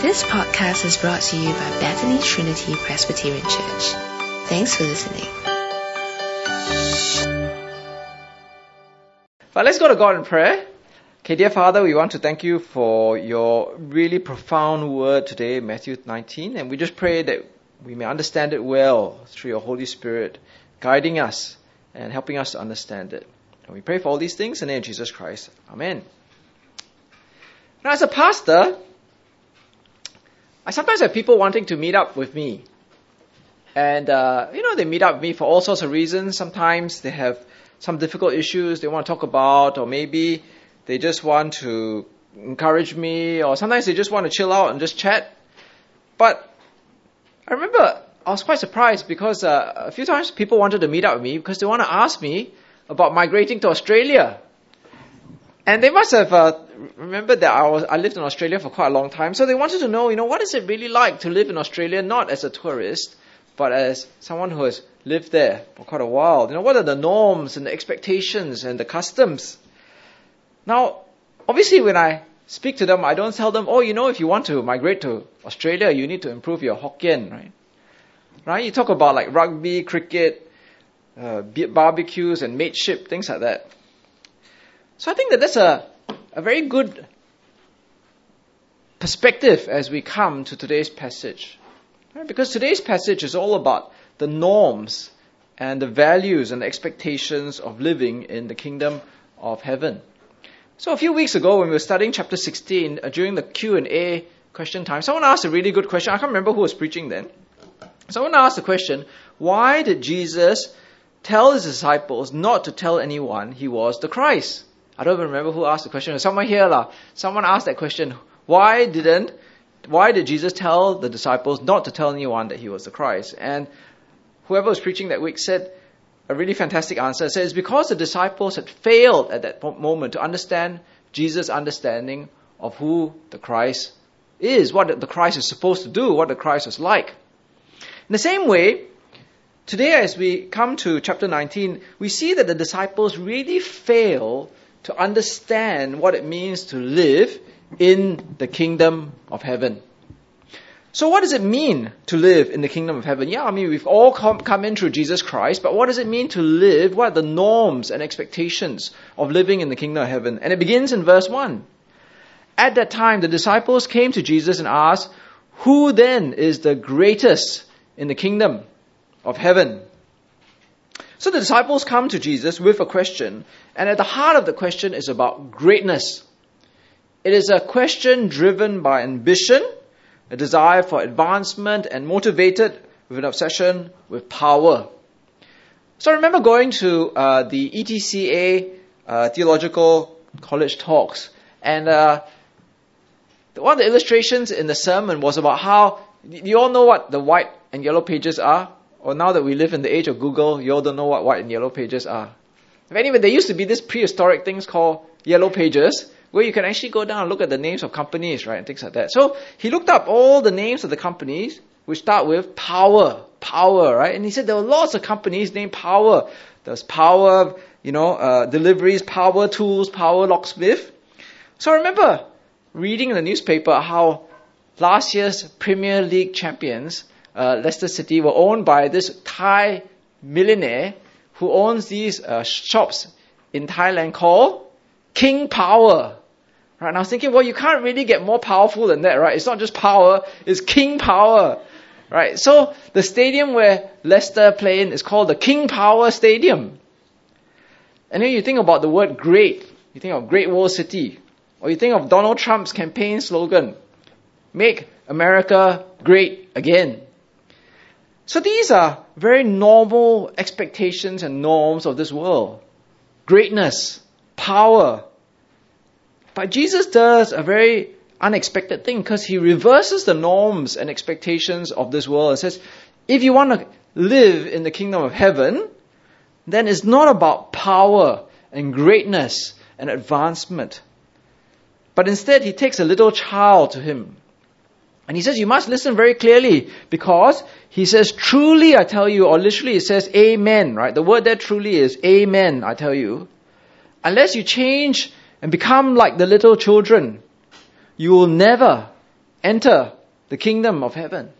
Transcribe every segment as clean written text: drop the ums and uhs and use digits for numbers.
This podcast is brought to you by Bethany Trinity Presbyterian Church. Thanks for listening. Well, let's go to God in prayer. Okay, dear Father, we want to thank you for your really profound word today, Matthew 19, and we just pray that we may understand it well through your Holy Spirit, guiding us and helping us to understand it. And we pray for all these things in the name of Jesus Christ. Amen. Now, as a pastor, I sometimes have people wanting to meet up with me. And, they meet up with me for all sorts of reasons. Sometimes they have some difficult issues they want to talk about, or maybe they just want to encourage me, or sometimes they just want to chill out and just chat. But I remember I was quite surprised because a few times people wanted to meet up with me because they want to ask me about migrating to Australia. And they must have remembered that I lived in Australia for quite a long time. So they wanted to know, what is it really like to live in Australia, not as a tourist, but as someone who has lived there for quite a while. What are the norms and the expectations and the customs? Now, obviously, when I speak to them, I don't tell them, if you want to migrate to Australia, you need to improve your Hokkien, right? Right? You talk about like rugby, cricket, barbecues and mateship, things like that. So I think that that's a very good perspective as we come to today's passage. Right? Because today's passage is all about the norms and the values and the expectations of living in the kingdom of heaven. So a few weeks ago when we were studying chapter 16, during the Q&A question time, someone asked a really good question. I can't remember who was preaching then. Someone asked the question, why did Jesus tell his disciples not to tell anyone he was the Christ? I don't even remember who asked the question. Someone here, someone asked that question. Why did Jesus tell the disciples not to tell anyone that he was the Christ? And whoever was preaching that week said a really fantastic answer. It says, because the disciples had failed at that moment to understand Jesus' understanding of who the Christ is, what the Christ is supposed to do, what the Christ is like. In the same way, today as we come to chapter 19, we see that the disciples really fail to understand what it means to live in the kingdom of heaven. So what does it mean to live in the kingdom of heaven? We've all come in through Jesus Christ, but what does it mean to live? What are the norms and expectations of living in the kingdom of heaven? And it begins in verse 1. At that time, the disciples came to Jesus and asked, who then is the greatest in the kingdom of heaven? So the disciples come to Jesus with a question, and at the heart of the question is about greatness. It is a question driven by ambition, a desire for advancement, and motivated with an obsession with power. So I remember going to the ETCA Theological College talks, and one of the illustrations in the sermon was about how, you all know what the white and yellow pages are? Or now that we live in the age of Google, you all don't know what white and yellow pages are. Anyway, there used to be these prehistoric things called yellow pages, where you can actually go down and look at the names of companies, right, and things like that. So he looked up all the names of the companies, which start with power, right? And he said there were lots of companies named Power. There's Power, deliveries, Power Tools, Power Locksmith. So I remember reading in the newspaper how last year's Premier League champions, Leicester City, were owned by this Thai millionaire who owns these shops in Thailand called King Power. Right? And I was thinking, you can't really get more powerful than that, right? It's not just power, it's King Power. Right? So the stadium where Leicester play in is called the King Power Stadium. And then you think about the word great. You think of Great Wall City. Or you think of Donald Trump's campaign slogan, Make America Great Again. So these are very normal expectations and norms of this world. Greatness, power. But Jesus does a very unexpected thing because he reverses the norms and expectations of this world and says, if you want to live in the kingdom of heaven, then it's not about power and greatness and advancement. But instead, he takes a little child to him. And he says, you must listen very clearly, because he says, truly I tell you, or literally it says, amen, right? The word there truly is, amen, I tell you. Unless you change and become like the little children, you will never enter the kingdom of heaven.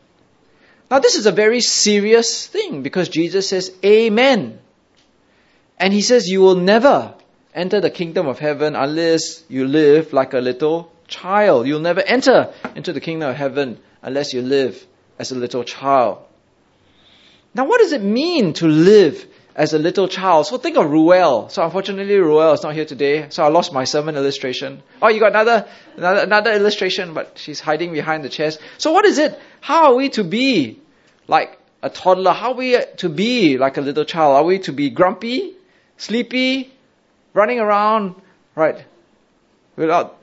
Now this is a very serious thing because Jesus says, Amen. And he says, you will never enter the kingdom of heaven unless you live like a little child. You'll never enter into the kingdom of heaven unless you live as a little child. Now what does it mean to live as a little child? So think of Ruel. So unfortunately Ruel is not here today, so I lost my sermon illustration. Oh, you got another illustration, but she's hiding behind the chairs. So what is it? How are we to be like a toddler? How are we to be like a little child? Are we to be grumpy, sleepy, running around, right? Without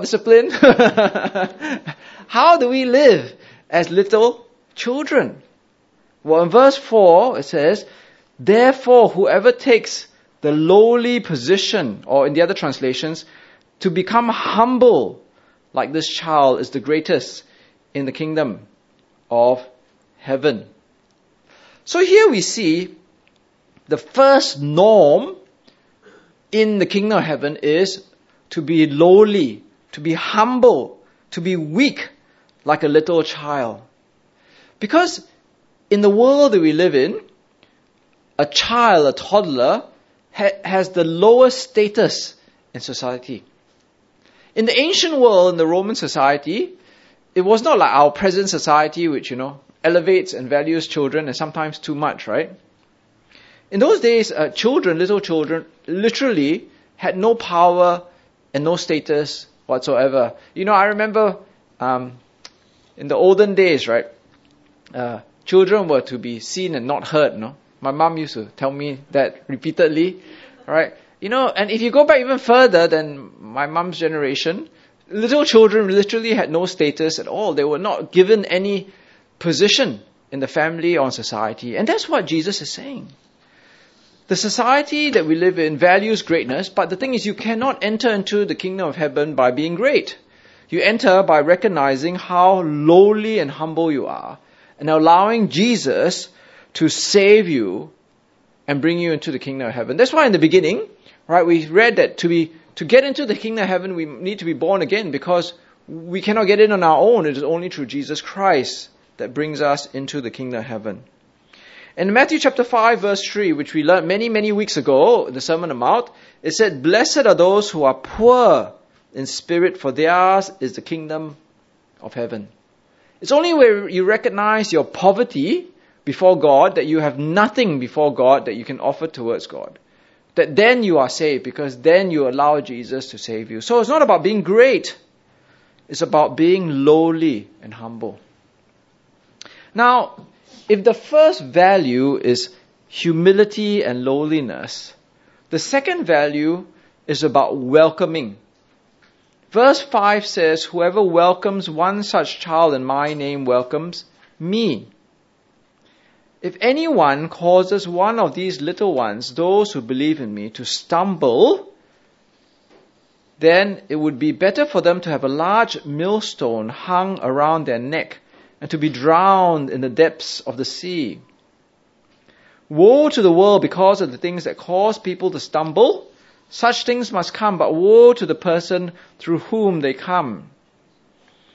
discipline? How do we live as little children? Well, in verse 4, it says, therefore, whoever takes the lowly position, or in the other translations, to become humble like this child is the greatest in the kingdom of heaven. So here we see the first norm in the kingdom of heaven is to be lowly, to be humble, to be weak like a little child. Because in the world that we live in, a child, a toddler, has the lowest status in society. In the ancient world, in the Roman society, it was not like our present society, which, elevates and values children, and sometimes too much, right? In those days, little children, literally had no power and no status whatsoever. I remember in the olden days, right? Children were to be seen and not heard, My mom used to tell me that repeatedly, right? And if you go back even further than my mom's generation, little children literally had no status at all. They were not given any position in the family or in society. And that's what Jesus is saying. The society that we live in values greatness, but the thing is you cannot enter into the kingdom of heaven by being great. You enter by recognizing how lowly and humble you are, and allowing Jesus to save you and bring you into the kingdom of heaven. That's why in the beginning, right, we read that to get into the kingdom of heaven, we need to be born again because we cannot get in on our own. It is only through Jesus Christ that brings us into the kingdom of heaven. In Matthew chapter 5, verse 3, which we learned many, many weeks ago, the Sermon on the Mount, it said, blessed are those who are poor in spirit, for theirs is the kingdom of heaven. It's only where you recognize your poverty before God, that you have nothing before God that you can offer towards God, that then you are saved, because then you allow Jesus to save you. So it's not about being great. It's about being lowly and humble. Now, if the first value is humility and lowliness, the second value is about welcoming. Verse 5 says, whoever welcomes one such child in my name welcomes me. If anyone causes one of these little ones, those who believe in me, to stumble, then it would be better for them to have a large millstone hung around their neck and to be drowned in the depths of the sea. Woe to the world because of the things that cause people to stumble. Such things must come, but woe to the person through whom they come.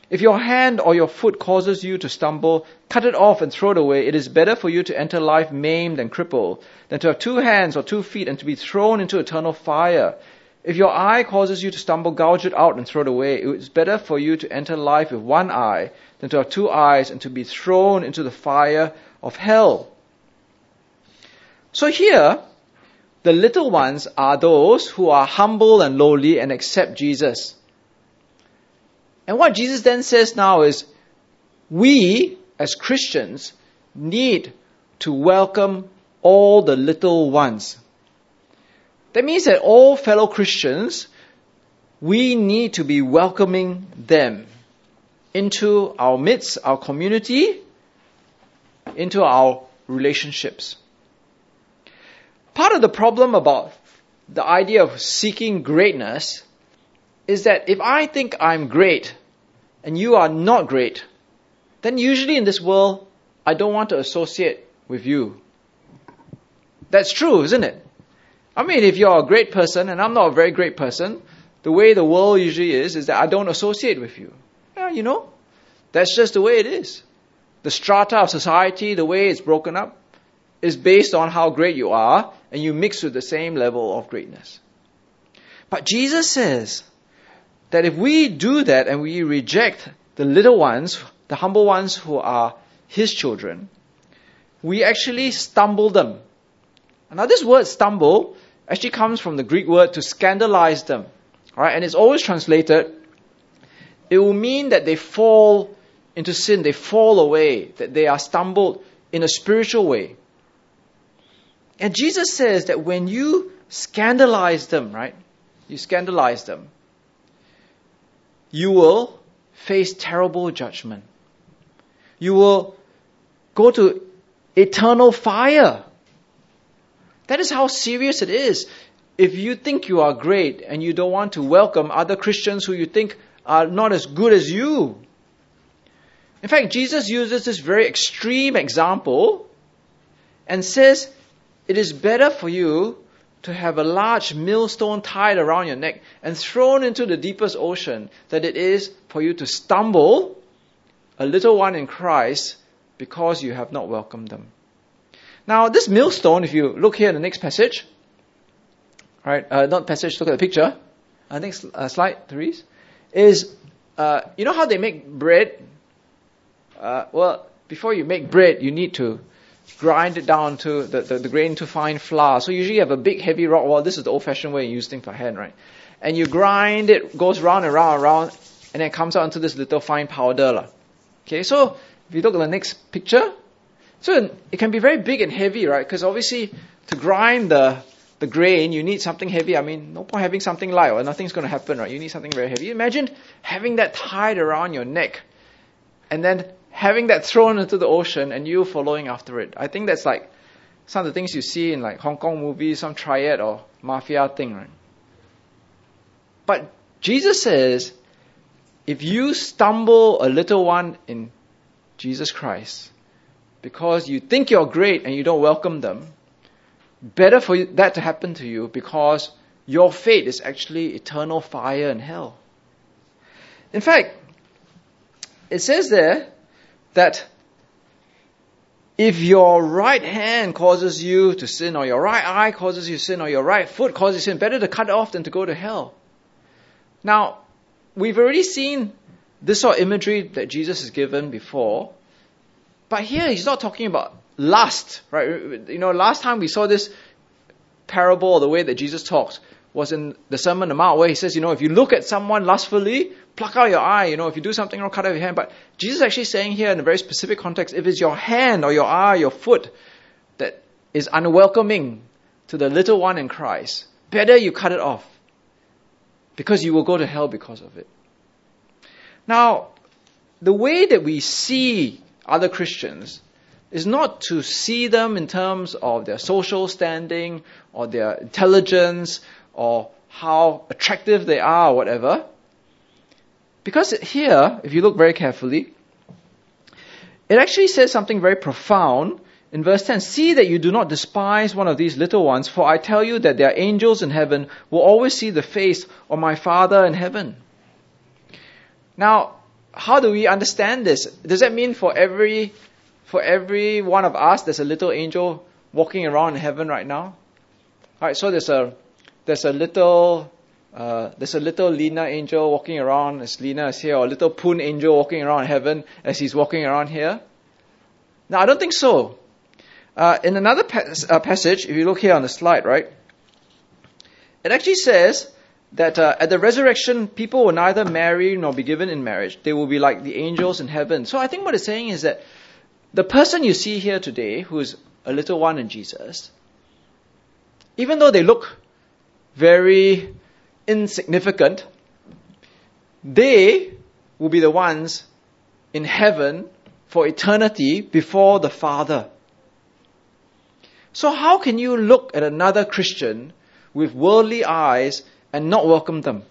If your hand or your foot causes you to stumble, cut it off and throw it away. It is better for you to enter life maimed and crippled than to have 2 hands or 2 feet and to be thrown into eternal fire. If your eye causes you to stumble, gouge it out and throw it away. It is better for you to enter life with 1 eye than to have 2 eyes and to be thrown into the fire of hell. So here, the little ones are those who are humble and lowly and accept Jesus. And what Jesus then says now is, we as Christians need to welcome all the little ones. That means that all fellow Christians, we need to be welcoming them into our midst, our community, into our relationships. Part of the problem about the idea of seeking greatness is that if I think I'm great and you are not great, then usually in this world, I don't want to associate with you. That's true, isn't it? I mean, if you're a great person and I'm not a very great person, the way the world usually is that I don't associate with you. Yeah, you know, that's just the way it is. The strata of society, the way it's broken up, is based on how great you are, and you mix with the same level of greatness. But Jesus says that if we do that and we reject the little ones, the humble ones who are His children, we actually stumble them. Now this word stumble actually comes from the Greek word to scandalize them. Alright, and it's always translated, it will mean that they fall into sin, they fall away, that they are stumbled in a spiritual way. And Jesus says that when you scandalize them, right, you scandalize them, you will face terrible judgment. You will go to eternal fire. That is how serious it is. If you think you are great and you don't want to welcome other Christians who you think are not as good as you. In fact, Jesus uses this very extreme example and says, it is better for you to have a large millstone tied around your neck and thrown into the deepest ocean than it is for you to stumble a little one in Christ because you have not welcomed them. Now, this millstone, if you look here in the next passage, right? Not passage, look at the picture. Next slide, Therese. Is, you know how they make bread? Well, before you make bread, you need to grind it down to the grain to fine flour. So usually you have a big heavy rock. Well, this is the old-fashioned way you use things by hand, right? And you grind it, goes round and round and round, and then it comes out into this little fine powder. Okay, so if you look at the next picture, so it can be very big and heavy, right? Because obviously to grind the grain, you need something heavy. I mean, no point having something light or nothing's going to happen, right? You need something very heavy. Imagine having that tied around your neck and then having that thrown into the ocean and you following after it. I think that's like some of the things you see in like Hong Kong movies, some triad or mafia thing, right? But Jesus says, if you stumble a little one in Jesus Christ, because you think you're great and you don't welcome them, better for that to happen to you because your fate is actually eternal fire and hell. In fact, it says there that if your right hand causes you to sin, or your right eye causes you sin, or your right foot causes sin, better to cut off than to go to hell. Now, we've already seen this sort of imagery that Jesus has given before. But here he's not talking about lust, right? You know, last time we saw this parable, the way that Jesus talks, was in the Sermon on the Mount, where he says, you know, if you look at someone lustfully, pluck out your eye. You know, if you do something wrong, cut out your hand. But Jesus is actually saying here in a very specific context, if it's your hand or your eye, your foot that is unwelcoming to the little one in Christ, better you cut it off because you will go to hell because of it. Now, the way that we see other Christians is not to see them in terms of their social standing or their intelligence or how attractive they are or whatever. Because here, if you look very carefully, it actually says something very profound in verse 10. See that you do not despise one of these little ones, for I tell you that their angels in heaven will always see the face of my Father in heaven. Now, how do we understand this? Does that mean for every one of us, there's a little angel walking around in heaven right now? All right, so there's a little Lina angel walking around as Lina is here, or a little Poon angel walking around in heaven as he's walking around here. Now, I don't think so. In another passage, if you look here on the slide, right, it actually says that at the resurrection, people will neither marry nor be given in marriage. They will be like the angels in heaven. So I think what it's saying is that the person you see here today, who is a little one in Jesus, even though they look very insignificant, they will be the ones in heaven for eternity before the Father. So how can you look at another Christian with worldly eyes and not welcome them?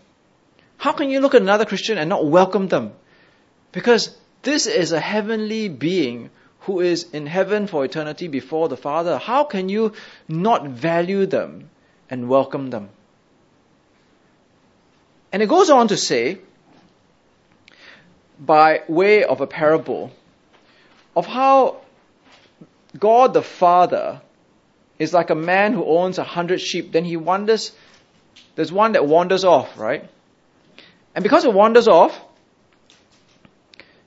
How can you look at another Christian and not welcome them? Because this is a heavenly being who is in heaven for eternity before the Father. How can you not value them and welcome them? And it goes on to say by way of a parable of how God the Father is like a man who owns 100 sheep. Then he wanders. There's one that wanders off, right? And because it wanders off,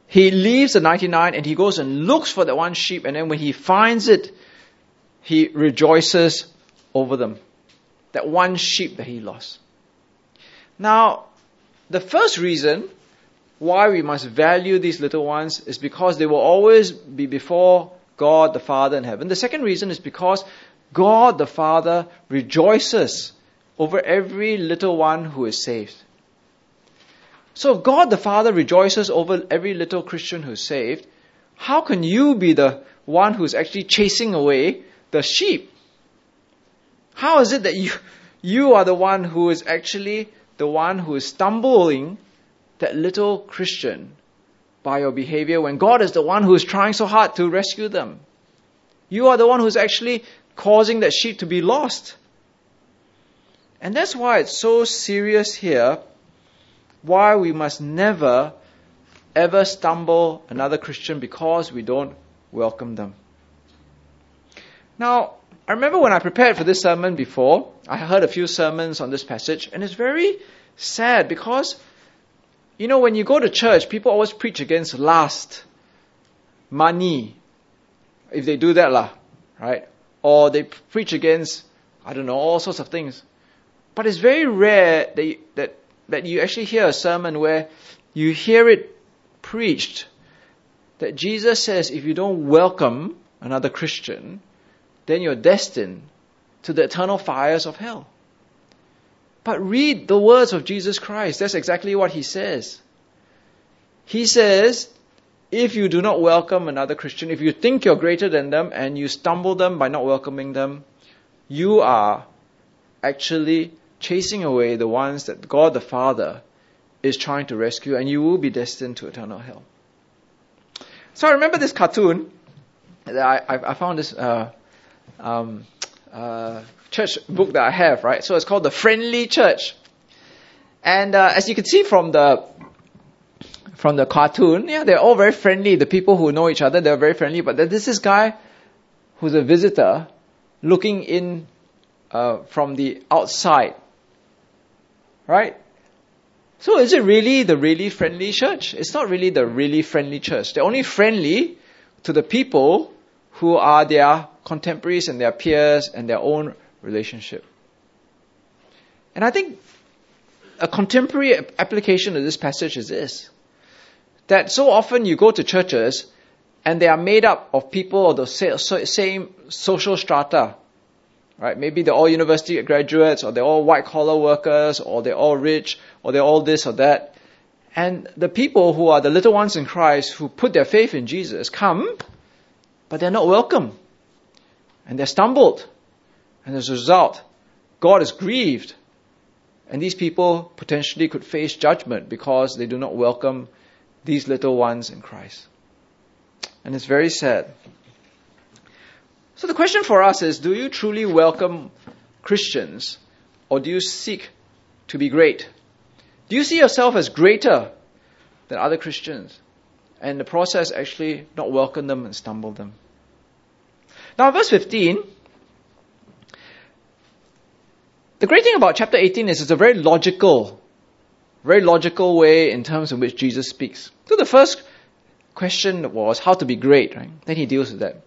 he leaves the 99 and he goes and looks for that one sheep. And then when he finds it, he rejoices over them. That one sheep that he lost. Now, the first reason why we must value these little ones is because they will always be before God the Father in heaven. The second reason is because God the Father rejoices over every little one who is saved. So if God the Father rejoices over every little Christian who is saved, how can you be the one who is actually chasing away the sheep? How is it that you are the one who is actually the one who is stumbling that little Christian by your behavior when God is the one who is trying so hard to rescue them? You are the one who is actually causing that sheep to be lost. And that's why it's so serious here, why we must never ever stumble another Christian because we don't welcome them. Now, I remember when I prepared for this sermon before, I heard a few sermons on this passage, and it's very sad because, you know, when you go to church, people always preach against lust, money, if they do that lah, right? Or they preach against, I don't know, all sorts of things. But it's very rare that you actually hear a sermon where you hear it preached that Jesus says if you don't welcome another Christian, then you're destined to the eternal fires of hell. But read the words of Jesus Christ. That's exactly what he says. He says, if you do not welcome another Christian, if you think you're greater than them and you stumble them by not welcoming them, you are actually chasing away the ones that God the Father is trying to rescue, and you will be destined to eternal hell. So I remember this cartoon that I found this church book that I have, right? So it's called The Friendly Church. And as you can see from the cartoon, yeah, they're all very friendly. The people who know each other, they're very friendly. But there's this guy who's a visitor looking in from the outside, right? So is it really the really friendly church? It's not really the really friendly church. They're only friendly to the people who are their contemporaries and their peers and their own relationship. And I think a contemporary application of this passage is this, that so often you go to churches and they are made up of people of the same social strata, right? Maybe they're all university graduates, or they're all white-collar workers, or they're all rich, or they're all this or that. And the people who are the little ones in Christ who put their faith in Jesus come, but they're not welcome. And they're stumbled. And as a result, God is grieved. And these people potentially could face judgment because they do not welcome these little ones in Christ. And it's very sad. So the question for us is, do you truly welcome Christians, or do you seek to be great? Do you see yourself as greater than other Christians, and in the process actually not welcome them and stumble them? Now, verse 15, the great thing about chapter 18 is it's a very logical way in terms in which Jesus speaks. So the first question was how to be great, right? Then he deals with that.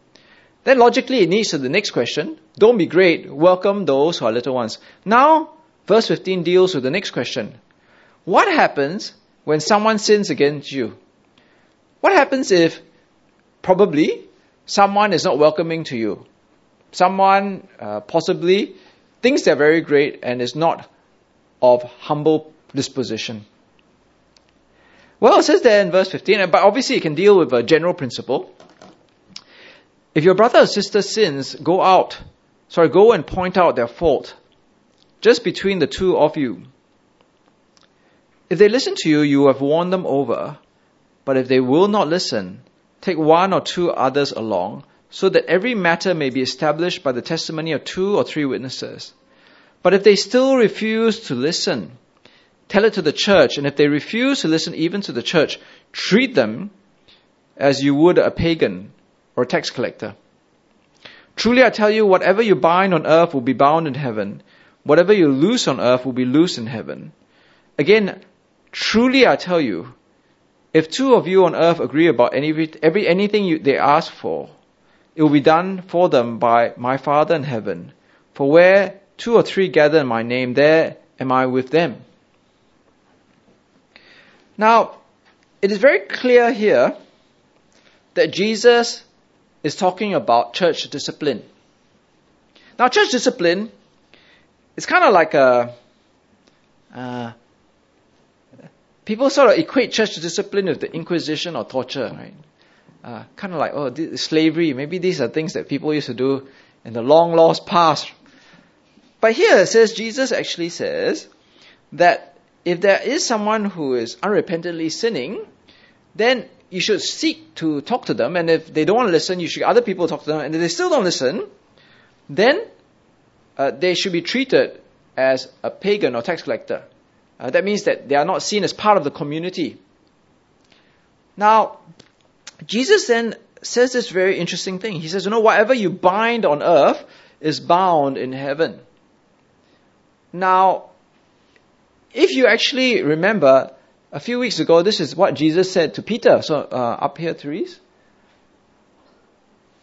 Then logically it leads to the next question, don't be great, welcome those who are little ones. Now, verse 15 deals with the next question. What happens when someone sins against you? What happens if, probably, someone is not welcoming to you? Someone possibly thinks they're very great and is not of humble disposition. Well, it says there in verse 15, but obviously it can deal with a general principle. If your brother or sister sins, go and point out their fault, just between the two of you. If they listen to you, you have won them over. But if they will not listen, take one or two others along, so that every matter may be established by the testimony of 2 or 3 witnesses. But if they still refuse to listen, tell it to the church. And if they refuse to listen even to the church, treat them as you would a pagan or a tax collector. Truly I tell you, whatever you bind on earth will be bound in heaven. Whatever you loose on earth will be loosed in heaven. Again, truly I tell you, if two of you on earth agree about anything they ask for, it will be done for them by my Father in heaven. For where two or three gather in my name, there am I with them. Now, it is very clear here that Jesus is talking about church discipline. Now, church discipline is kind of like people sort of equate church discipline with the Inquisition or torture, right? Kind of like, slavery. Maybe these are things that people used to do in the long lost past. But here it says, Jesus actually says that if there is someone who is unrepentantly sinning, then you should seek to talk to them, and if they don't want to listen, you should other people talk to them, and if they still don't listen, then they should be treated as a pagan or tax collector. That means that they are not seen as part of the community. Now, Jesus then says this very interesting thing. He says, whatever you bind on earth is bound in heaven. Now, if you actually remember, a few weeks ago, this is what Jesus said to Peter. So, up here, Therese.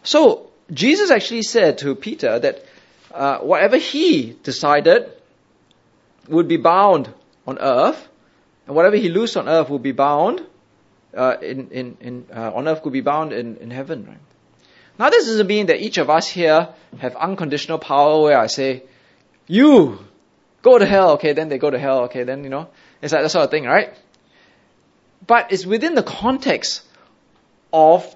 So, Jesus actually said to Peter that whatever he decided would be bound on earth, and whatever he loosed on earth would be bound on earth could be bound in heaven. Right? Now, this doesn't mean that each of us here have unconditional power where I say, you go to hell, okay, then they go to hell, okay, then, it's like that sort of thing, right? But it's within the context of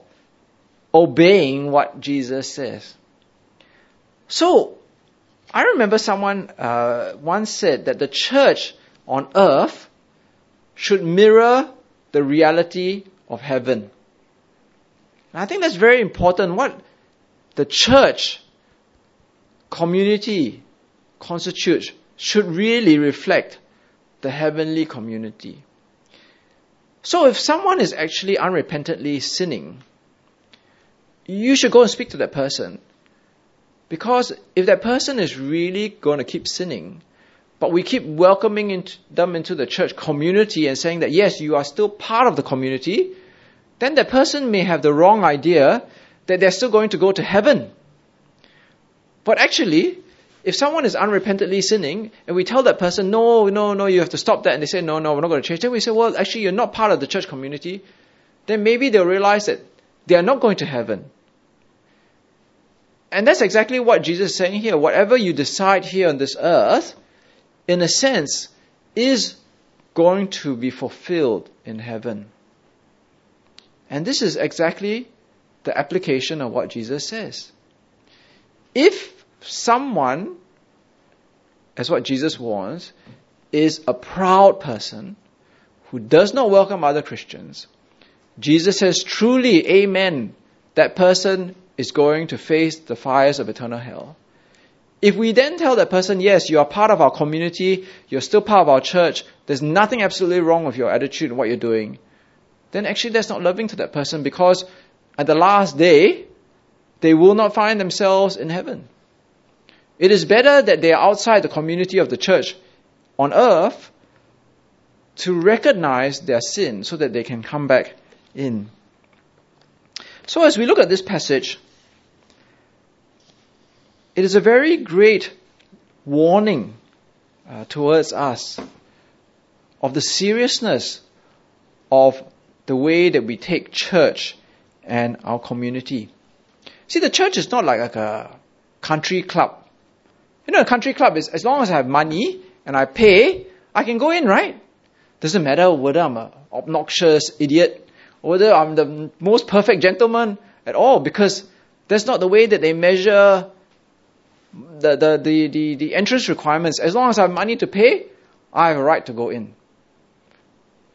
obeying what Jesus says. So, I remember someone once said that the church on earth should mirror the reality of heaven. And I think that's very important. What the church community constitutes should really reflect the heavenly community. So if someone is actually unrepentantly sinning, you should go and speak to that person. Because if that person is really going to keep sinning, but we keep welcoming them into the church community and saying that, yes, you are still part of the community, then that person may have the wrong idea that they're still going to go to heaven. But actually, if someone is unrepentantly sinning, and we tell that person, no, you have to stop that, and they say, no, we're not going to change, then we say, well, actually, you're not part of the church community, then maybe they'll realize that they are not going to heaven. And that's exactly what Jesus is saying here. Whatever you decide here on this earth, in a sense, is going to be fulfilled in heaven. And this is exactly the application of what Jesus says. If someone, as what Jesus warns, is a proud person who does not welcome other Christians, Jesus says, truly, amen, that person is going to face the fires of eternal hell. If we then tell that person, yes, you are part of our community, you're still part of our church, there's nothing absolutely wrong with your attitude and what you're doing, then actually that's not loving to that person, because at the last day, they will not find themselves in heaven. It is better that they are outside the community of the church on earth to recognize their sin so that they can come back in. So as we look at this passage, it is a very great warning towards us of the seriousness of the way that we take church and our community. See, the church is not like a country club. A country club is, as long as I have money and I pay, I can go in, right? Doesn't matter whether I'm an obnoxious idiot or whether I'm the most perfect gentleman at all, because that's not the way that they measure the entrance requirements. As long as I have money to pay, I have a right to go in.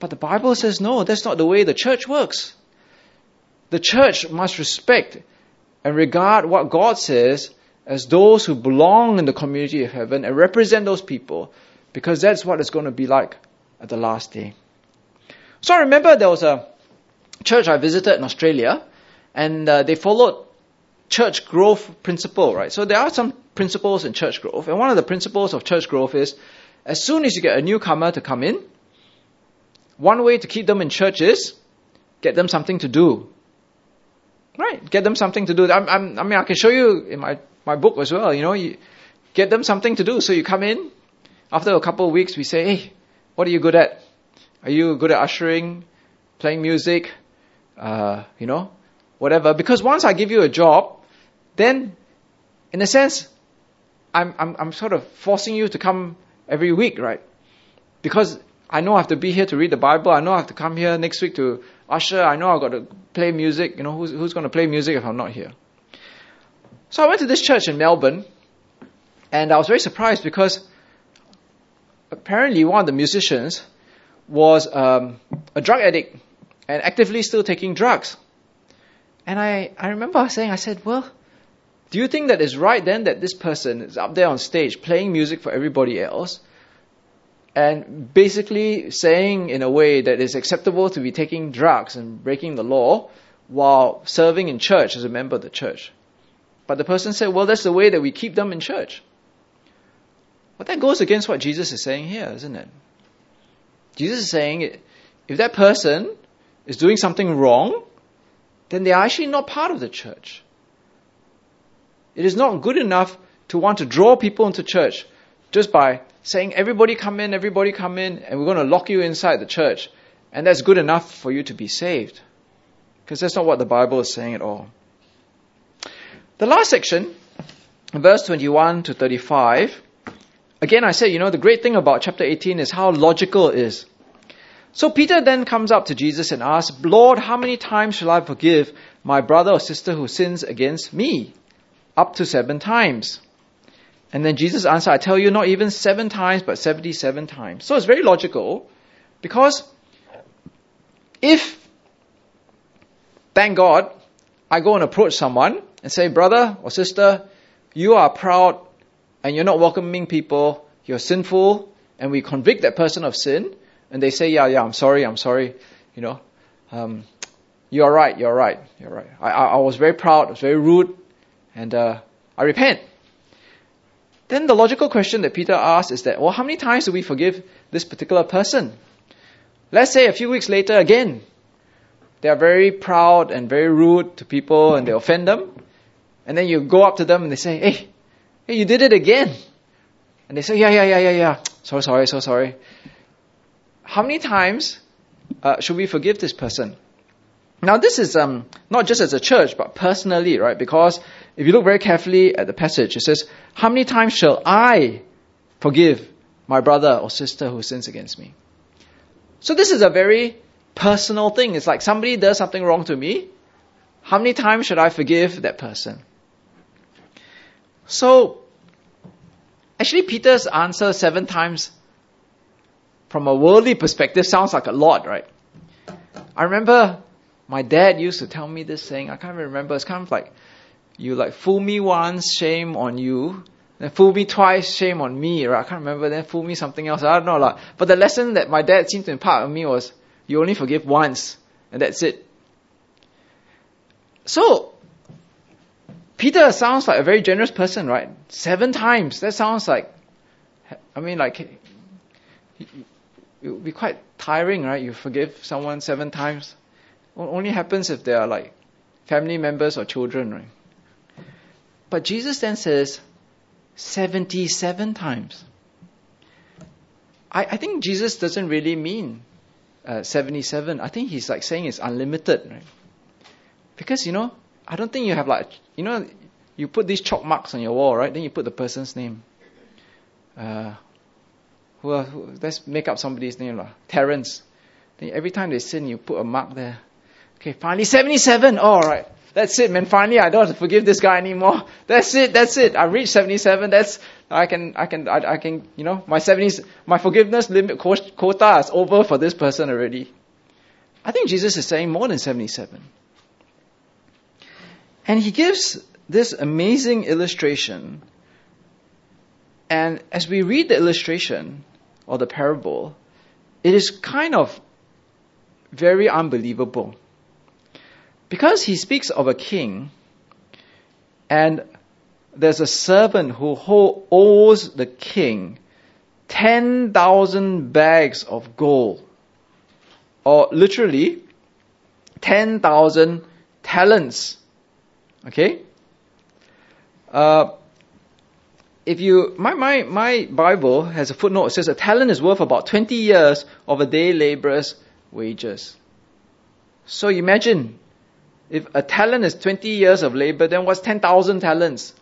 But the Bible says, no, that's not the way the church works. The church must respect and regard what God says as those who belong in the community of heaven and represent those people, because that's what it's going to be like at the last day. So I remember there was a church I visited in Australia, and they followed church growth principle, right? So there are some principles in church growth, and one of the principles of church growth is, as soon as you get a newcomer to come in, one way to keep them in church is get them something to do. Right? Get them something to do. I mean, I can show you in my book as well, you know, you get them something to do. So you come in, after a couple of weeks, we say, hey, what are you good at? Are you good at ushering, playing music, you know, whatever? Because once I give you a job, then, in a sense, I'm sort of forcing you to come every week, right? Because I know I have to be here to read the Bible. I know I have to come here next week to usher. I know I've got to play music. You know, who's going to play music if I'm not here? So I went to this church in Melbourne, and I was very surprised because apparently one of the musicians was a drug addict and actively still taking drugs. And I remember saying, I said, well, do you think that it's right then that this person is up there on stage playing music for everybody else and basically saying in a way that it's acceptable to be taking drugs and breaking the law while serving in church as a member of the church? But the person said, well, that's the way that we keep them in church. But that goes against what Jesus is saying here, isn't it? Jesus is saying, if that person is doing something wrong, then they are actually not part of the church. It is not good enough to want to draw people into church just by saying, everybody come in, and we're going to lock you inside the church. And that's good enough for you to be saved. Because that's not what the Bible is saying at all. The last section, verse 21 to 35. Again, I said, you know, the great thing about chapter 18 is how logical it is. So Peter then comes up to Jesus and asks, Lord, how many times shall I forgive my brother or sister who sins against me? Up to 7 times. And then Jesus answered, I tell you, not even 7 times, but 77 times. So it's very logical, because if, thank God, I go and approach someone and say, brother or sister, you are proud and you're not welcoming people, you're sinful, and we convict that person of sin, and they say, yeah, I'm sorry, you know, you're right. I was very proud, I was very rude, and I repent. Then the logical question that Peter asks is that, well, how many times do we forgive this particular person? Let's say a few weeks later again, they are very proud and very rude to people and they offend them. And then you go up to them and they say, hey, you did it again. And they say, yeah. So sorry. How many times should we forgive this person? Now this is not just as a church, but personally, right? Because if you look very carefully at the passage, it says, how many times shall I forgive my brother or sister who sins against me? So this is a very personal thing. It's like somebody does something wrong to me. How many times should I forgive that person? So, actually Peter's answer 7 times from a worldly perspective sounds like a lot, right? I remember my dad used to tell me this saying, I can't remember, it's kind of like, you like fool me once, shame on you. Then fool me twice, shame on me. Right? I can't remember. Then fool me something else. I don't know. Like, but the lesson that my dad seemed to impart on me was, you only forgive once, and that's it. So, Peter sounds like a very generous person, right? 7 times. That sounds like, I mean, like, it would be quite tiring, right? You forgive someone 7 times. It only happens if they are like family members or children, right? But Jesus then says, 77 times. I think Jesus doesn't really mean 77. I think he's like saying it's unlimited, right? Because, you know, I don't think you have like, you know, you put these chalk marks on your wall, right? Then you put the person's name. Let's make up somebody's name, lah. Terence. Then every time they sin, you put a mark there. Okay, finally 77. All right. That's it, man. Finally, I don't have to forgive this guy anymore. That's it. I reached 77. I can. You know, my forgiveness limit quota is over for this person already. I think Jesus is saying more than 77. And he gives this amazing illustration. And as we read the illustration or the parable, it is kind of very unbelievable, because he speaks of a king, and there's a servant who owes the king 10,000 bags of gold, or literally 10,000 talents. Okay? If you my Bible has a footnote. It says a talent is worth about 20 years of a day laborer's wages. So imagine, if a talent is 20 years of labor, then what's 10,000 talents?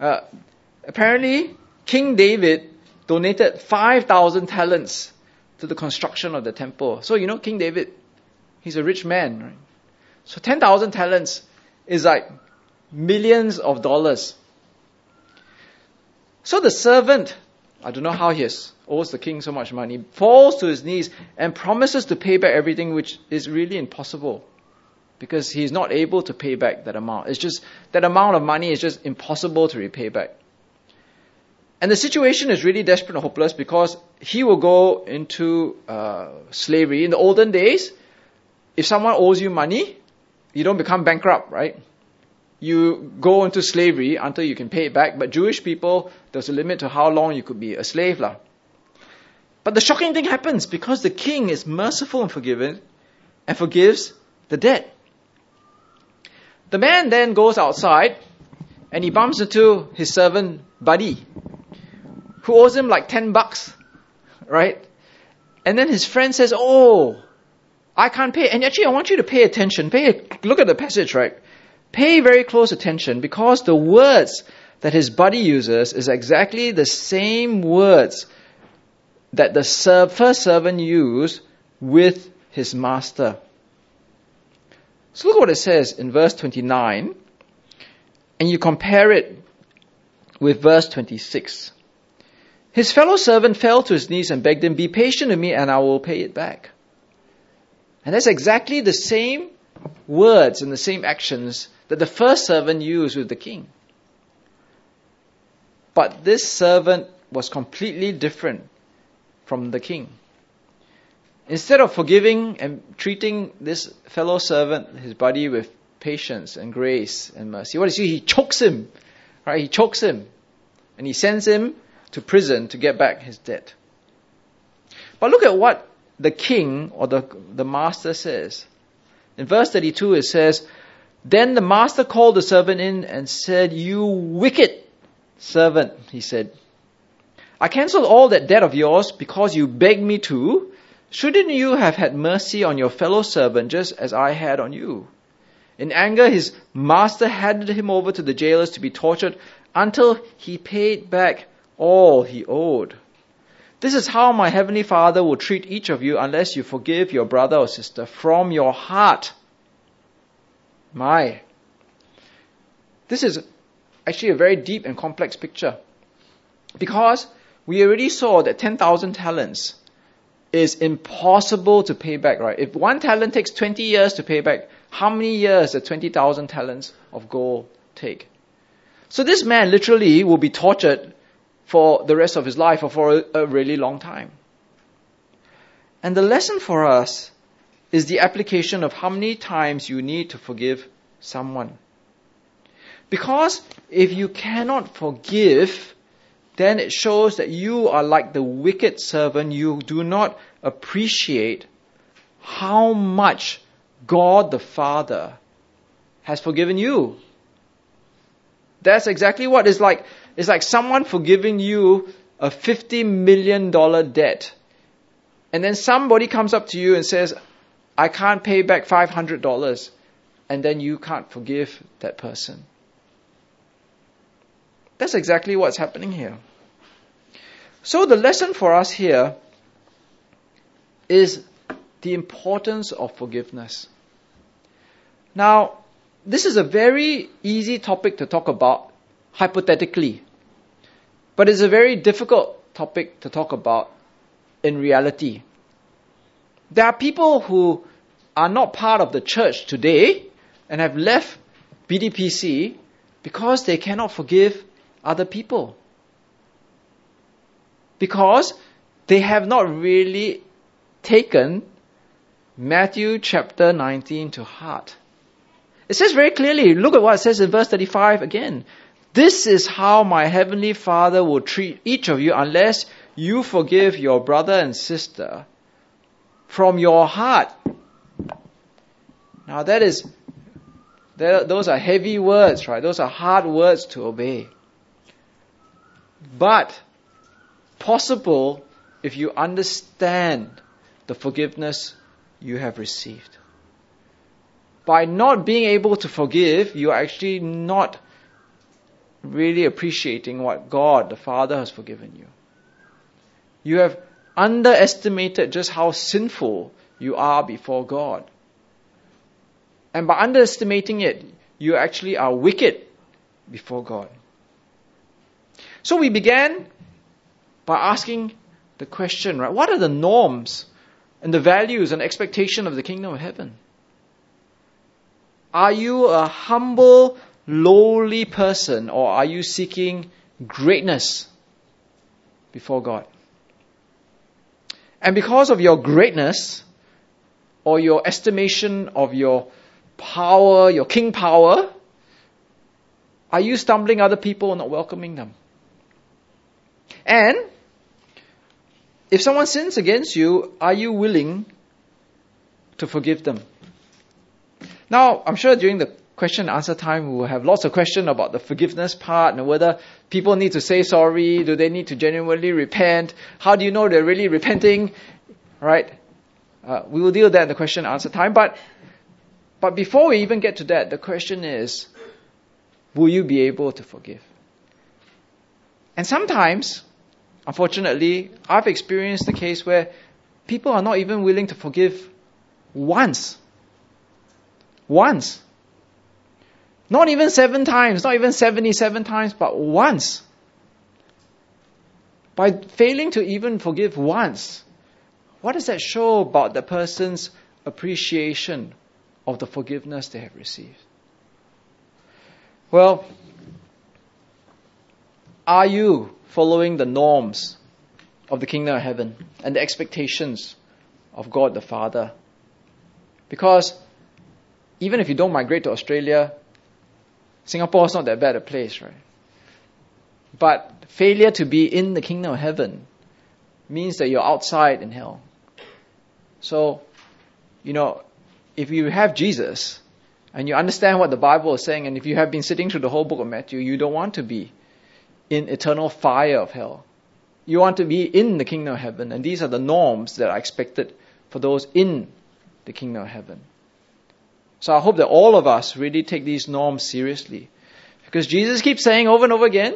Apparently, King David donated 5,000 talents to the construction of the temple. So you know King David, he's a rich man, right? So 10,000 talents is like millions of dollars. So the servant, I don't know how he owes the king so much money, falls to his knees and promises to pay back everything, which is really impossible, because he's not able to pay back that amount. It's just that amount of money is just impossible to repay back. And the situation is really desperate and hopeless, because he will go into slavery. In the olden days, if someone owes you money, you don't become bankrupt, right? You go into slavery until you can pay it back. But Jewish people, there's a limit to how long you could be a slave. But the shocking thing happens, because the king is merciful and forgiving, and forgives the debt. The man then goes outside, and he bumps into his servant buddy, who owes him like $10, right? And then his friend says, "Oh, I can't pay." And actually, I want you to pay attention. Look at the passage, right? Pay very close attention, because the words that his buddy uses is exactly the same words that the first servant used with his master. So look what it says in verse 29, and you compare it with verse 26. His fellow servant fell to his knees and begged him, "Be patient with me and I will pay it back." And that's exactly the same words and the same actions that the first servant used with the king. But this servant was completely different from the king. Instead of forgiving and treating this fellow servant, his buddy, with patience and grace and mercy, what does he do? He chokes him, right? He chokes him, and he sends him to prison to get back his debt. But look at what the king or the master says. In verse 32 it says, "Then the master called the servant in and said, 'You wicked servant,' he said. 'I cancelled all that debt of yours because you begged me to. Shouldn't you have had mercy on your fellow servant just as I had on you?' In anger, his master handed him over to the jailers to be tortured until he paid back all he owed. This is how my heavenly Father will treat each of you unless you forgive your brother or sister from your heart." This is actually a very deep and complex picture, because we already saw that 10,000 talents is impossible to pay back, right? If one talent takes 20 years to pay back, how many years the 20,000 talents of gold take? So this man literally will be tortured for the rest of his life, or for a really long time. And the lesson for us is the application of how many times you need to forgive someone. Because if you cannot forgive, then it shows that you are like the wicked servant. You do not appreciate how much God the Father has forgiven you. That's exactly what it's like. It's like someone forgiving you a $50 million debt, and then somebody comes up to you and says, "I can't pay back $500, and then you can't forgive that person. That's exactly what's happening here. So the lesson for us here is the importance of forgiveness. Now, this is a very easy topic to talk about, hypothetically. But it's a very difficult topic to talk about in reality. There are people who are not part of the church today and have left BDPC because they cannot forgive other people. Because they have not really taken Matthew chapter 19 to heart. It says very clearly, look at what it says in verse 35 again. This is how my heavenly Father will treat each of you unless you forgive your brother and sister from your heart. Now those are heavy words, right? Those are hard words to obey. But possible if you understand the forgiveness you have received. By not being able to forgive, you are actually not really appreciating what God the Father has forgiven you. You have underestimated just how sinful you are before God. And by underestimating it, you actually are wicked before God. So we began by asking the question, right? What are the norms and the values and expectation of the kingdom of heaven? Are you a humble, lowly person, or are you seeking greatness before God? And because of your greatness, or your estimation of your power, your king power, are you stumbling other people and not welcoming them? And if someone sins against you, are you willing to forgive them? Now, I'm sure during the question and answer time, we will have lots of questions about the forgiveness part and whether people need to say sorry, do they need to genuinely repent, how do you know they're really repenting, right? We will deal with that in the question and answer time. But before we even get to that, the question is, will you be able to forgive? And sometimes, unfortunately, I've experienced the case where people are not even willing to forgive once. Once. Not even 7 times, not even 77 times, but once. By failing to even forgive once, what does that show about the person's appreciation of the forgiveness they have received? Well, are you following the norms of the kingdom of heaven and the expectations of God the Father? Because even if you don't migrate to Australia, Singapore is not that bad a place, right? But failure to be in the kingdom of heaven means that you're outside in hell. So, if you have Jesus and you understand what the Bible is saying, and if you have been sitting through the whole book of Matthew, you don't want to be in eternal fire of hell. You want to be in the kingdom of heaven, and these are the norms that are expected for those in the kingdom of heaven. So I hope that all of us really take these norms seriously, because Jesus keeps saying over and over again,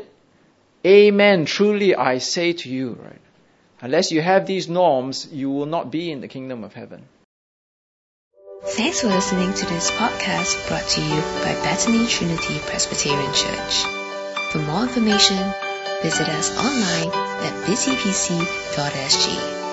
Amen, truly I say to you, right? Unless you have these norms, you will not be in the kingdom of heaven. Thanks for listening to this podcast brought to you by Bethany Trinity Presbyterian Church. For more information, visit us online at btpc.sg.